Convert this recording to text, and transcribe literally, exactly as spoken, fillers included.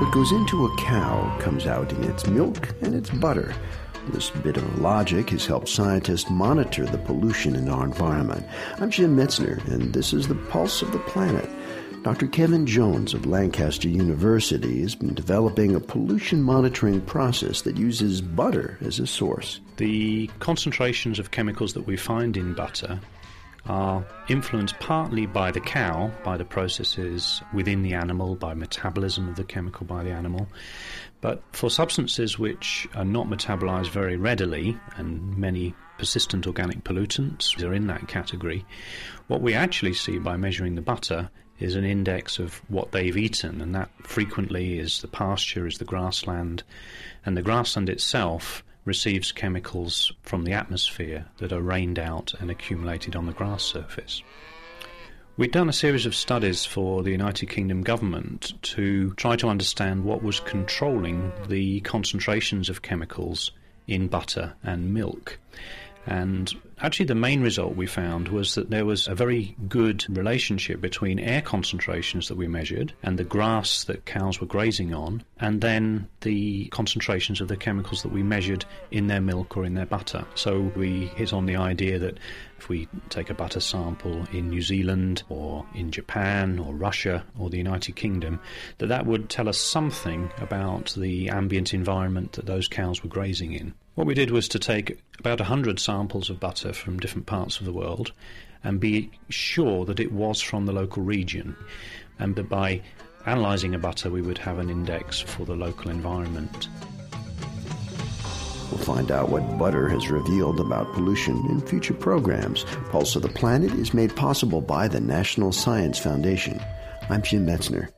What goes into a cow comes out in its milk and its butter. This bit of logic has helped scientists monitor the pollution in our environment. I'm Jim Metzner, and this is the Pulse of the Planet. Doctor Kevin Jones of Lancaster University has been developing a pollution monitoring process that uses butter as a source. The concentrations of chemicals that we find in butter are influenced partly by the cow, by the processes within the animal, by metabolism of the chemical by the animal. But for substances which are not metabolized very readily, and many persistent organic pollutants are in that category, what we actually see by measuring the butter is an index of what they've eaten, and that frequently is the pasture, is the grassland, and the grassland itself receives chemicals from the atmosphere that are rained out and accumulated on the grass surface. We'd done a series of studies for the United Kingdom government to try to understand what was controlling the concentrations of chemicals in butter and milk. And actually the main result we found was that there was a very good relationship between air concentrations that we measured and the grass that cows were grazing on, and then the concentrations of the chemicals that we measured in their milk or in their butter. So we hit on the idea that if we take a butter sample in New Zealand or in Japan or Russia or the United Kingdom, that that would tell us something about the ambient environment that those cows were grazing in. What we did was to take about one hundred samples of butter from different parts of the world and be sure that it was from the local region, and that by analysing a butter we would have an index for the local environment. We'll find out what butter has revealed about pollution in future programs. Pulse of the Planet is made possible by the National Science Foundation. I'm Jim Metzner.